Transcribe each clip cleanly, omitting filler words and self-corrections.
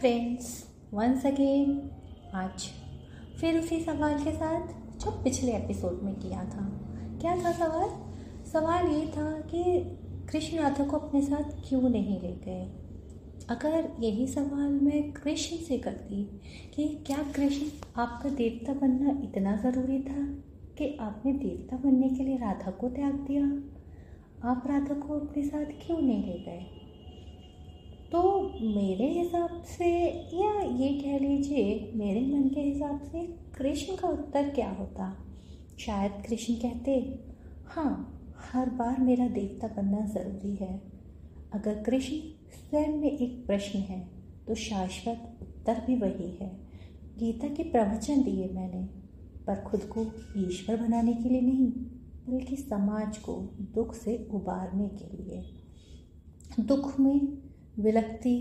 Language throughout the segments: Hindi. फ्रेंड्स, वंस अगेन आज फिर उसी सवाल के साथ जो पिछले एपिसोड में किया था। क्या था सवाल? सवाल ये था कि कृष्ण राधा को अपने साथ क्यों नहीं ले गए। अगर यही सवाल मैं कृष्ण से करती कि क्या कृष्ण आपका देवता बनना इतना ज़रूरी था कि आपने देवता बनने के लिए राधा को त्याग दिया, आप राधा को अपने साथ क्यों नहीं ले गए, तो मेरे हिसाब से या ये कह लीजिए मेरे मन के हिसाब से कृष्ण का उत्तर क्या होता। शायद कृष्ण कहते, हाँ हर बार मेरा देवता बनना ज़रूरी है। अगर कृष्ण स्वयं में एक प्रश्न है तो शाश्वत उत्तर भी वही है। गीता के प्रवचन दिए मैंने, पर खुद को ईश्वर बनाने के लिए नहीं बल्कि समाज को दुख से उबारने के लिए। दुख में विलखती,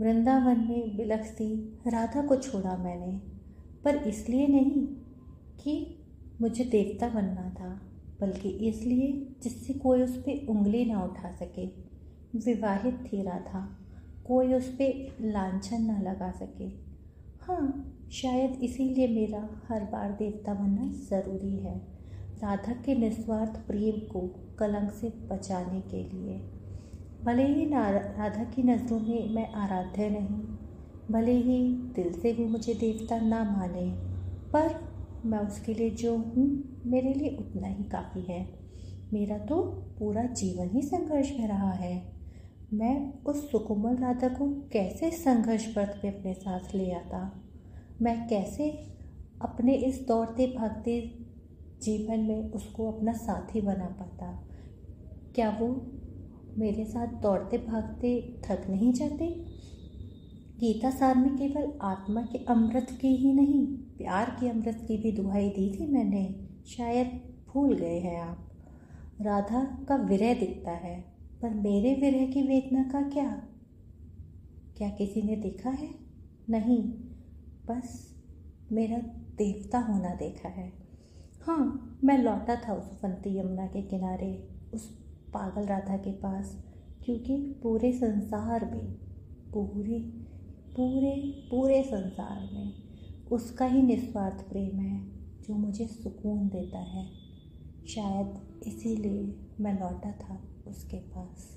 वृंदावन में विलखती राधा को छोड़ा मैंने, पर इसलिए नहीं कि मुझे देवता बनना था, बल्कि इसलिए जिससे कोई उस पर उंगली ना उठा सके। विवाहित थी राधा, कोई उस पर लांछन ना लगा सके। हाँ, शायद इसीलिए मेरा हर बार देवता बनना ज़रूरी है, राधा के निस्वार्थ प्रेम को कलंक से बचाने के लिए। भले ही राधा की नज़रों में मैं आराध्य नहीं, भले ही दिल से भी मुझे देवता ना माने, पर मैं उसके लिए जो हूँ मेरे लिए उतना ही काफ़ी है। मेरा तो पूरा जीवन ही संघर्ष में रहा है। मैं उस सुकोमल राधा को कैसे संघर्ष पथ पे अपने साथ ले आता, मैं कैसे अपने इस दौड़ते भागते जीवन में उसको अपना साथी बना पाता। क्या वो मेरे साथ दौड़ते भागते थक नहीं जाते। गीता सार में केवल आत्मा के अमृत की ही नहीं, प्यार के अमृत की भी दुहाई दी थी मैंने। शायद भूल गए हैं आप। राधा का विरह दिखता है, पर मेरे विरह की वेदना का क्या किसी ने देखा है? नहीं, बस मेरा देवता होना देखा है। हाँ, मैं लौटा था उस फंती यमुना के किनारे, उस पागल राधा के पास, क्योंकि पूरे संसार में पूरे संसार में उसका ही निस्वार्थ प्रेम है जो मुझे सुकून देता है। शायद इसीलिए मैं लौटा था उसके पास।